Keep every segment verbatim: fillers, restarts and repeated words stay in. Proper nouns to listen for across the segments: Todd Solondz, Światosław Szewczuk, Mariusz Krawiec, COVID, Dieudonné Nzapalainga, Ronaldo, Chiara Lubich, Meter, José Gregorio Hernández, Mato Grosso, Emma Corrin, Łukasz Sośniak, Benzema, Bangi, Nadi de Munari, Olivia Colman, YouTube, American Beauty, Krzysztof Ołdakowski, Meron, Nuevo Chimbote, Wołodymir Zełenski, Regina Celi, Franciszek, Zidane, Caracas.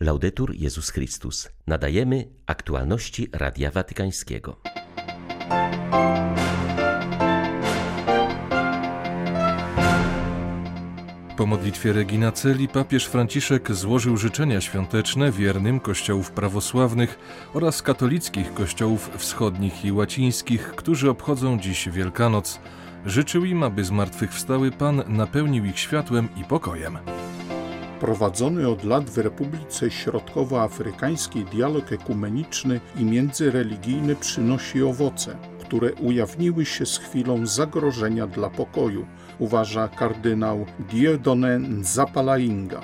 Laudetur Jezus Chrystus. Nadajemy aktualności Radia Watykańskiego. Po modlitwie Regina Celi papież Franciszek złożył życzenia świąteczne wiernym kościołów prawosławnych oraz katolickich kościołów wschodnich i łacińskich, którzy obchodzą dziś Wielkanoc. Życzył im, aby zmartwychwstały Pan napełnił ich światłem i pokojem. Prowadzony od lat w Republice Środkowoafrykańskiej dialog ekumeniczny i międzyreligijny przynosi owoce, które ujawniły się z chwilą zagrożenia dla pokoju, uważa kardynał Dieudonné Nzapalainga.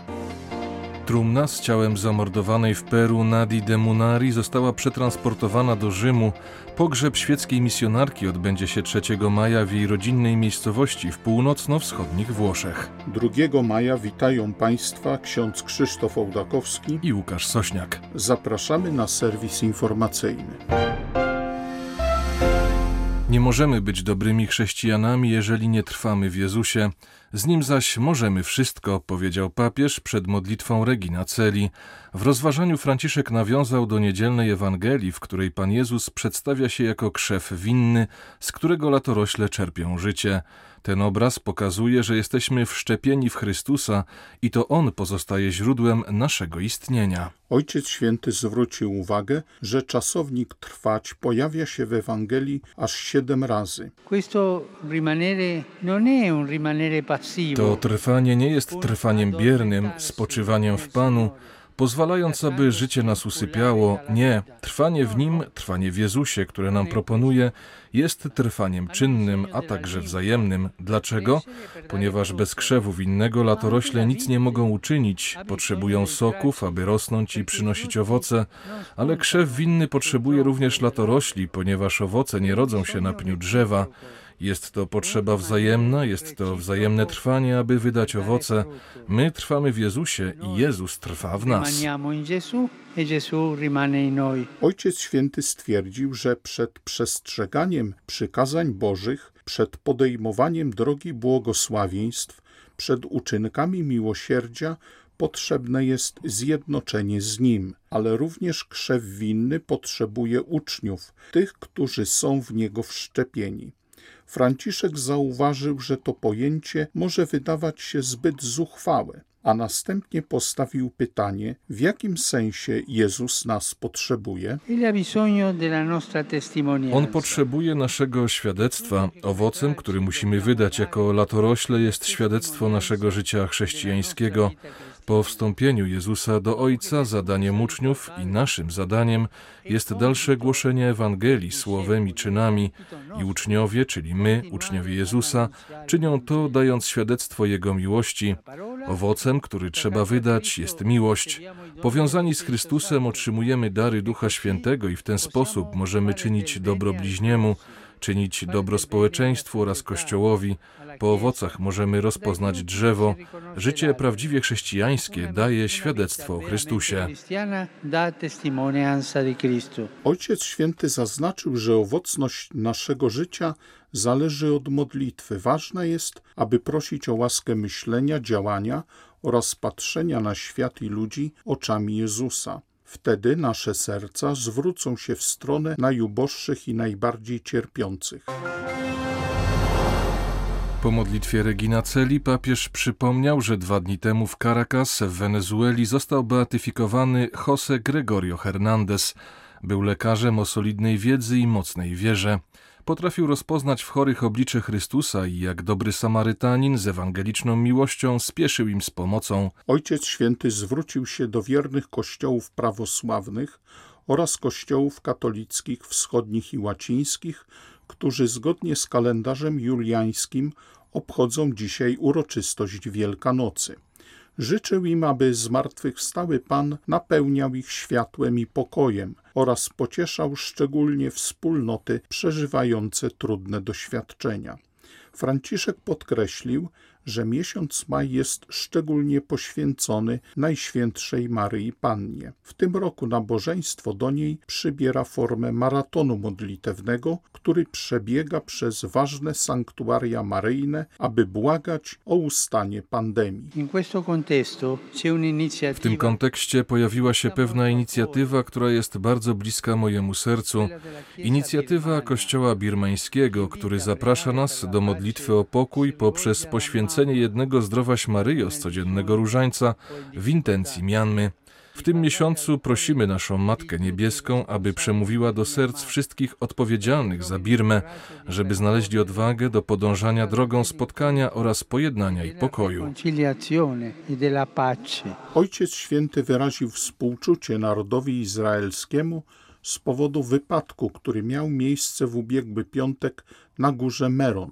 Trumna z ciałem zamordowanej w Peru Nadi de Munari została przetransportowana do Rzymu. Pogrzeb świeckiej misjonarki odbędzie się trzeciego maja w jej rodzinnej miejscowości w północno-wschodnich Włoszech. drugiego maja witają Państwa ksiądz Krzysztof Ołdakowski i Łukasz Sośniak. Zapraszamy na serwis informacyjny. Nie możemy być dobrymi chrześcijanami, jeżeli nie trwamy w Jezusie. Z Nim zaś możemy wszystko, powiedział papież przed modlitwą Regina Celi. W rozważaniu Franciszek nawiązał do niedzielnej Ewangelii, w której Pan Jezus przedstawia się jako krzew winny, z którego latorośle czerpią życie. Ten obraz pokazuje, że jesteśmy wszczepieni w Chrystusa i to On pozostaje źródłem naszego istnienia. Ojciec Święty zwrócił uwagę, że czasownik trwać pojawia się w Ewangelii aż siedem razy. To trwanie nie jest trwaniem biernym, spoczywaniem w Panu, pozwalając, aby życie nas usypiało. Nie, trwanie w Nim, trwanie w Jezusie, które nam proponuje, jest trwaniem czynnym, a także wzajemnym. Dlaczego? Ponieważ bez krzewu winnego latorośle nic nie mogą uczynić. Potrzebują soków, aby rosnąć i przynosić owoce, ale krzew winny potrzebuje również latorośli, ponieważ owoce nie rodzą się na pniu drzewa. Jest to potrzeba wzajemna, jest to wzajemne trwanie, aby wydać owoce. My trwamy w Jezusie i Jezus trwa w nas. Ojciec Święty stwierdził, że przed przestrzeganiem przykazań Bożych, przed podejmowaniem drogi błogosławieństw, przed uczynkami miłosierdzia potrzebne jest zjednoczenie z Nim, ale również krzew winny potrzebuje uczniów, tych, którzy są w niego wszczepieni. Franciszek zauważył, że to pojęcie może wydawać się zbyt zuchwałe, a następnie postawił pytanie, w jakim sensie Jezus nas potrzebuje? On potrzebuje naszego świadectwa. Owocem, który musimy wydać jako latorośle, jest świadectwo naszego życia chrześcijańskiego. Po wstąpieniu Jezusa do Ojca zadaniem uczniów i naszym zadaniem jest dalsze głoszenie Ewangelii słowem i czynami. I uczniowie, czyli my, uczniowie Jezusa, czynią to, dając świadectwo Jego miłości. Owocem, który trzeba wydać, jest miłość. Powiązani z Chrystusem otrzymujemy dary Ducha Świętego i w ten sposób możemy czynić dobro bliźniemu, czynić dobro społeczeństwu oraz Kościołowi. Po owocach możemy rozpoznać drzewo. Życie prawdziwie chrześcijańskie daje świadectwo o Chrystusie. Ojciec Święty zaznaczył, że owocność naszego życia zależy od modlitwy. Ważne jest, aby prosić o łaskę myślenia, działania oraz patrzenia na świat i ludzi oczami Jezusa. Wtedy nasze serca zwrócą się w stronę najuboższych i najbardziej cierpiących. Po modlitwie Regina Celi papież przypomniał, że dwa dni temu w Caracas w Wenezueli został beatyfikowany José Gregorio Hernández. Był lekarzem o solidnej wiedzy i mocnej wierze. Potrafił rozpoznać w chorych oblicze Chrystusa i jak dobry Samarytanin z ewangeliczną miłością spieszył im z pomocą. Ojciec Święty zwrócił się do wiernych kościołów prawosławnych oraz kościołów katolickich, wschodnich i łacińskich, którzy zgodnie z kalendarzem juliańskim obchodzą dzisiaj uroczystość Wielkanocy. Życzył im, aby zmartwychwstały Pan napełniał ich światłem i pokojem oraz pocieszał szczególnie wspólnoty przeżywające trudne doświadczenia. Franciszek podkreślił, że miesiąc maj jest szczególnie poświęcony Najświętszej Maryi Pannie. W tym roku nabożeństwo do niej przybiera formę maratonu modlitewnego, który przebiega przez ważne sanktuaria maryjne, aby błagać o ustanie pandemii. W tym kontekście pojawiła się pewna inicjatywa, która jest bardzo bliska mojemu sercu. Inicjatywa Kościoła Birmańskiego, który zaprasza nas do modlitwy o pokój poprzez poświęcenie jednego Zdrowaś Maryjo z codziennego różańca w intencji Mianmy. W tym miesiącu prosimy naszą Matkę Niebieską, aby przemówiła do serc wszystkich odpowiedzialnych za Birmę, żeby znaleźli odwagę do podążania drogą spotkania oraz pojednania i pokoju. Ojciec Święty wyraził współczucie narodowi izraelskiemu z powodu wypadku, który miał miejsce w ubiegły piątek na górze Meron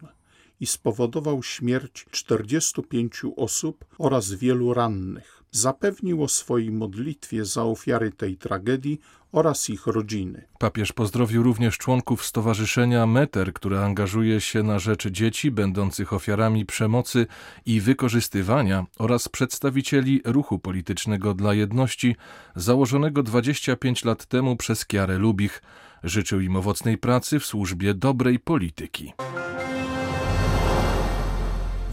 i spowodował śmierć czterdziestu pięciu osób oraz wielu rannych. Zapewnił o swojej modlitwie za ofiary tej tragedii oraz ich rodziny. Papież pozdrowił również członków stowarzyszenia Meter, które angażuje się na rzecz dzieci będących ofiarami przemocy i wykorzystywania oraz przedstawicieli ruchu politycznego dla jedności założonego dwadzieścia pięć lat temu przez Chiarę Lubich. Życzył im owocnej pracy w służbie dobrej polityki.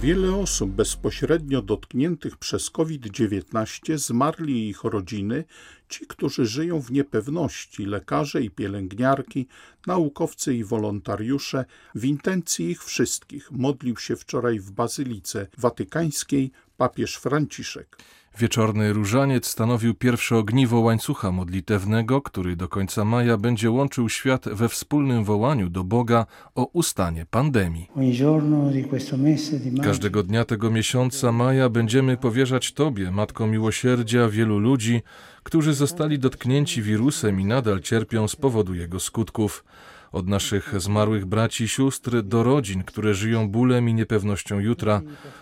Wiele osób bezpośrednio dotkniętych przez COVID dziewiętnaście zmarli i ich rodziny, ci, którzy żyją w niepewności, lekarze i pielęgniarki, naukowcy i wolontariusze. W intencji ich wszystkich modlił się wczoraj w Bazylice Watykańskiej papież Franciszek. Wieczorny różaniec stanowił pierwsze ogniwo łańcucha modlitewnego, który do końca maja będzie łączył świat we wspólnym wołaniu do Boga o ustanie pandemii. Każdego dnia tego miesiąca maja będziemy powierzać Tobie, Matko Miłosierdzia, wielu ludzi, którzy zostali dotknięci wirusem i nadal cierpią z powodu jego skutków. Od naszych zmarłych braci i sióstr do rodzin, które żyją bólem i niepewnością jutra,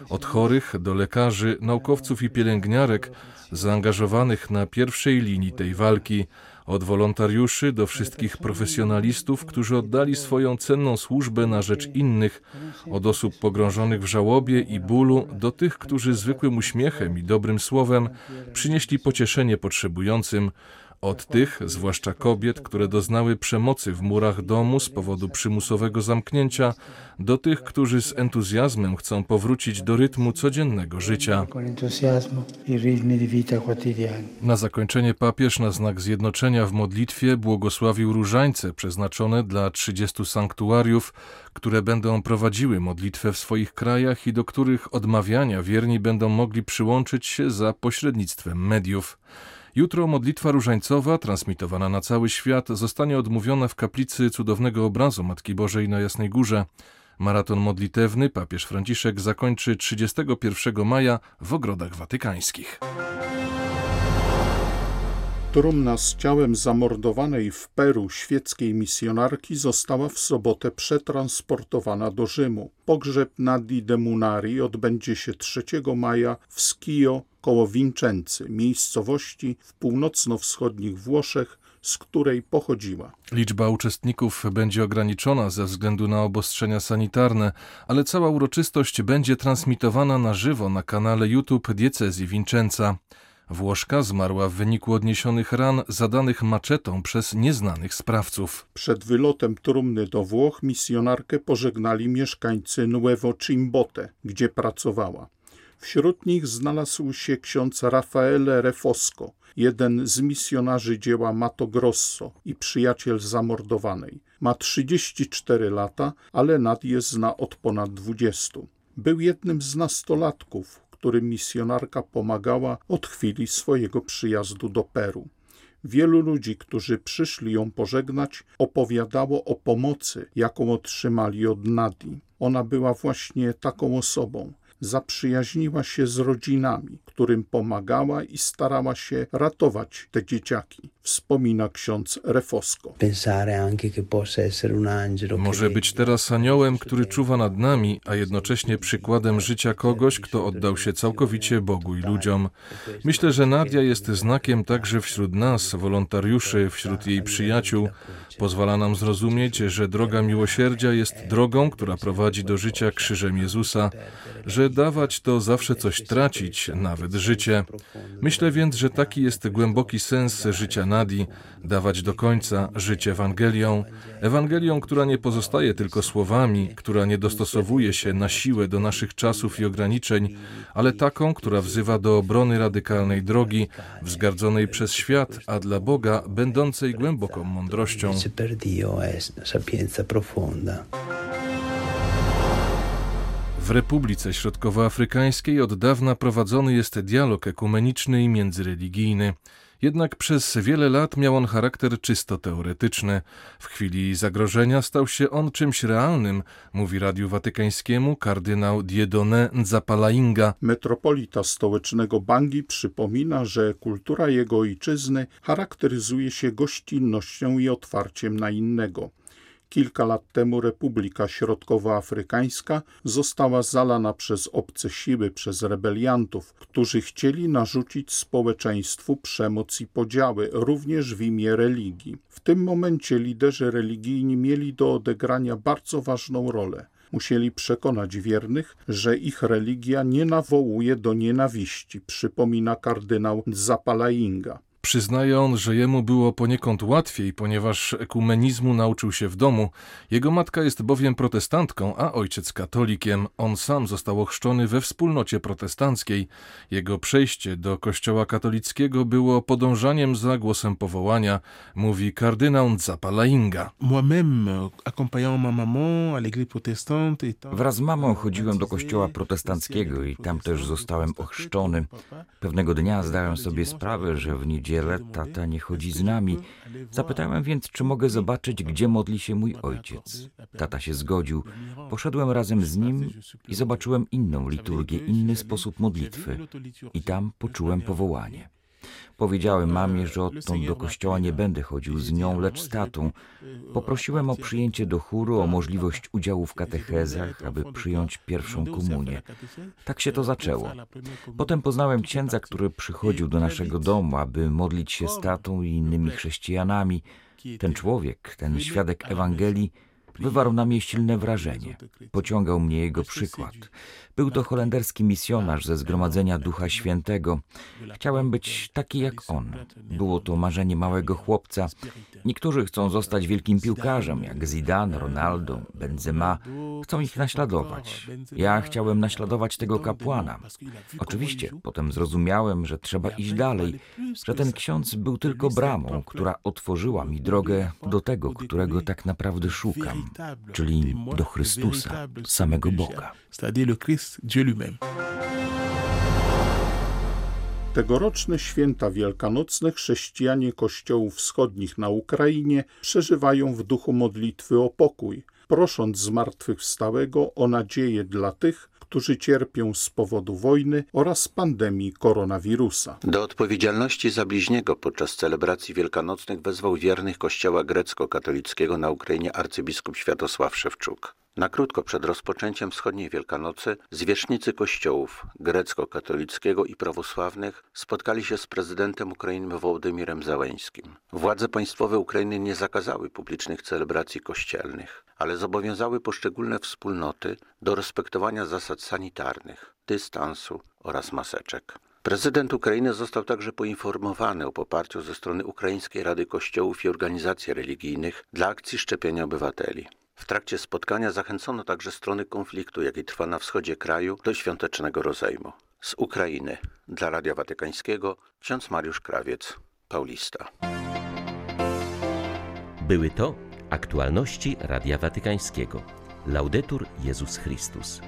od chorych do lekarzy, naukowców i pielęgniarek zaangażowanych na pierwszej linii tej walki, od wolontariuszy do wszystkich profesjonalistów, którzy oddali swoją cenną służbę na rzecz innych, od osób pogrążonych w żałobie i bólu do tych, którzy zwykłym uśmiechem i dobrym słowem przynieśli pocieszenie potrzebującym, od tych, zwłaszcza kobiet, które doznały przemocy w murach domu z powodu przymusowego zamknięcia, do tych, którzy z entuzjazmem chcą powrócić do rytmu codziennego życia. Na zakończenie papież na znak zjednoczenia w modlitwie błogosławił różańce przeznaczone dla trzydziestu sanktuariów, które będą prowadziły modlitwę w swoich krajach i do których odmawiania wierni będą mogli przyłączyć się za pośrednictwem mediów. Jutro modlitwa różańcowa, transmitowana na cały świat, zostanie odmówiona w kaplicy Cudownego Obrazu Matki Bożej na Jasnej Górze. Maraton modlitewny papież Franciszek zakończy trzydziestego pierwszego maja w Ogrodach Watykańskich. Trumna z ciałem zamordowanej w Peru świeckiej misjonarki została w sobotę przetransportowana do Rzymu. Pogrzeb Nadi de Munari odbędzie się trzeciego maja w Schio koło Vincenzy, miejscowości w północno-wschodnich Włoszech, z której pochodziła. Liczba uczestników będzie ograniczona ze względu na obostrzenia sanitarne, ale cała uroczystość będzie transmitowana na żywo na kanale YouTube diecezji Vincenza. Włoszka zmarła w wyniku odniesionych ran zadanych maczetą przez nieznanych sprawców. Przed wylotem trumny do Włoch misjonarkę pożegnali mieszkańcy Nuevo Chimbote, gdzie pracowała. Wśród nich znalazł się ksiądz Rafael Refosco, jeden z misjonarzy dzieła Mato Grosso i przyjaciel zamordowanej. Ma trzydzieści cztery lata, ale Nadię zna od ponad dwudziestu. Był jednym z nastolatków, którym misjonarka pomagała od chwili swojego przyjazdu do Peru. Wielu ludzi, którzy przyszli ją pożegnać, opowiadało o pomocy, jaką otrzymali od Nadi. Ona była właśnie taką osobą. Zaprzyjaźniła się z rodzinami, którym pomagała i starała się ratować te dzieciaki. wspomina ksiądz Refosco. Może być teraz aniołem, który czuwa nad nami, a jednocześnie przykładem życia kogoś, kto oddał się całkowicie Bogu i ludziom. Myślę, że Nadia jest znakiem także wśród nas, wolontariuszy, wśród jej przyjaciół. Pozwala nam zrozumieć, że droga miłosierdzia jest drogą, która prowadzi do życia krzyżem Jezusa, że dawać to zawsze coś tracić, nawet życie. Myślę więc, że taki jest głęboki sens życia Nadi, dawać do końca życie Ewangelią, Ewangelią, która nie pozostaje tylko słowami, która nie dostosowuje się na siłę do naszych czasów i ograniczeń, ale taką, która wzywa do obrony radykalnej drogi, wzgardzonej przez świat, a dla Boga będącej głęboką mądrością. W Republice Środkowoafrykańskiej od dawna prowadzony jest dialog ekumeniczny i międzyreligijny. Jednak przez wiele lat miał on charakter czysto teoretyczny. W chwili zagrożenia stał się on czymś realnym, mówi Radiu Watykańskiemu kardynał Dieudonné Nzapalainga. Metropolita stołecznego Bangi przypomina, że kultura jego ojczyzny charakteryzuje się gościnnością i otwarciem na innego. Kilka lat temu Republika Środkowoafrykańska została zalana przez obce siły, przez rebeliantów, którzy chcieli narzucić społeczeństwu przemoc i podziały, również w imię religii. W tym momencie liderzy religijni mieli do odegrania bardzo ważną rolę. Musieli przekonać wiernych, że ich religia nie nawołuje do nienawiści, przypomina kardynał Nzapalainga. Przyznaje on, że jemu było poniekąd łatwiej, ponieważ ekumenizmu nauczył się w domu. Jego matka jest bowiem protestantką, a ojciec katolikiem. On sam został ochrzczony we wspólnocie protestanckiej. Jego przejście do kościoła katolickiego było podążaniem za głosem powołania, mówi kardynał Nzapalainga. Wraz z mamą chodziłem do kościoła protestanckiego i tam też zostałem ochrzczony. Pewnego dnia zdałem sobie sprawę, że w niedzielę tata nie chodzi z nami. Zapytałem więc, czy mogę zobaczyć, gdzie modli się mój ojciec. Tata się zgodził. Poszedłem razem z nim i zobaczyłem inną liturgię, inny sposób modlitwy. I tam poczułem powołanie. Powiedziałem mamie, że odtąd do kościoła nie będę chodził z nią, lecz z tatą. Poprosiłem o przyjęcie do chóru, o możliwość udziału w katechezach, aby przyjąć pierwszą komunię. Tak się to zaczęło. Potem poznałem księdza, który przychodził do naszego domu, aby modlić się z tatą i innymi chrześcijanami. Ten człowiek, ten świadek Ewangelii, wywarł na mnie silne wrażenie. Pociągał mnie jego przykład. Był to holenderski misjonarz ze Zgromadzenia Ducha Świętego. Chciałem być taki jak on. Było to marzenie małego chłopca. Niektórzy chcą zostać wielkim piłkarzem, jak Zidane, Ronaldo, Benzema. Chcą ich naśladować. Ja chciałem naśladować tego kapłana. Oczywiście potem zrozumiałem, że trzeba iść dalej, że ten ksiądz był tylko bramą, która otworzyła mi drogę do tego, którego tak naprawdę szukam, czyli do Chrystusa, samego Boga. Tegoroczne święta wielkanocne chrześcijanie kościołów wschodnich na Ukrainie przeżywają w duchu modlitwy o pokój, prosząc zmartwychwstałego o nadzieję dla tych, którzy cierpią z powodu wojny oraz pandemii koronawirusa. Do odpowiedzialności za bliźniego podczas celebracji wielkanocnych wezwał wiernych kościoła grecko-katolickiego na Ukrainie arcybiskup Światosław Szewczuk. Na krótko przed rozpoczęciem wschodniej Wielkanocy zwierzchnicy kościołów grecko-katolickiego i prawosławnych spotkali się z prezydentem Ukrainy Wołodymirem Zełenskim. Władze państwowe Ukrainy nie zakazały publicznych celebracji kościelnych, ale zobowiązały poszczególne wspólnoty do respektowania zasad sanitarnych, dystansu oraz maseczek. Prezydent Ukrainy został także poinformowany o poparciu ze strony Ukraińskiej Rady Kościołów i Organizacji Religijnych dla akcji szczepienia obywateli. W trakcie spotkania zachęcono także strony konfliktu, jaki trwa na wschodzie kraju, do świątecznego rozejmu. Z Ukrainy dla Radia Watykańskiego ksiądz Mariusz Krawiec, Paulista. Były to aktualności Radia Watykańskiego. Laudetur Jezus Chrystus.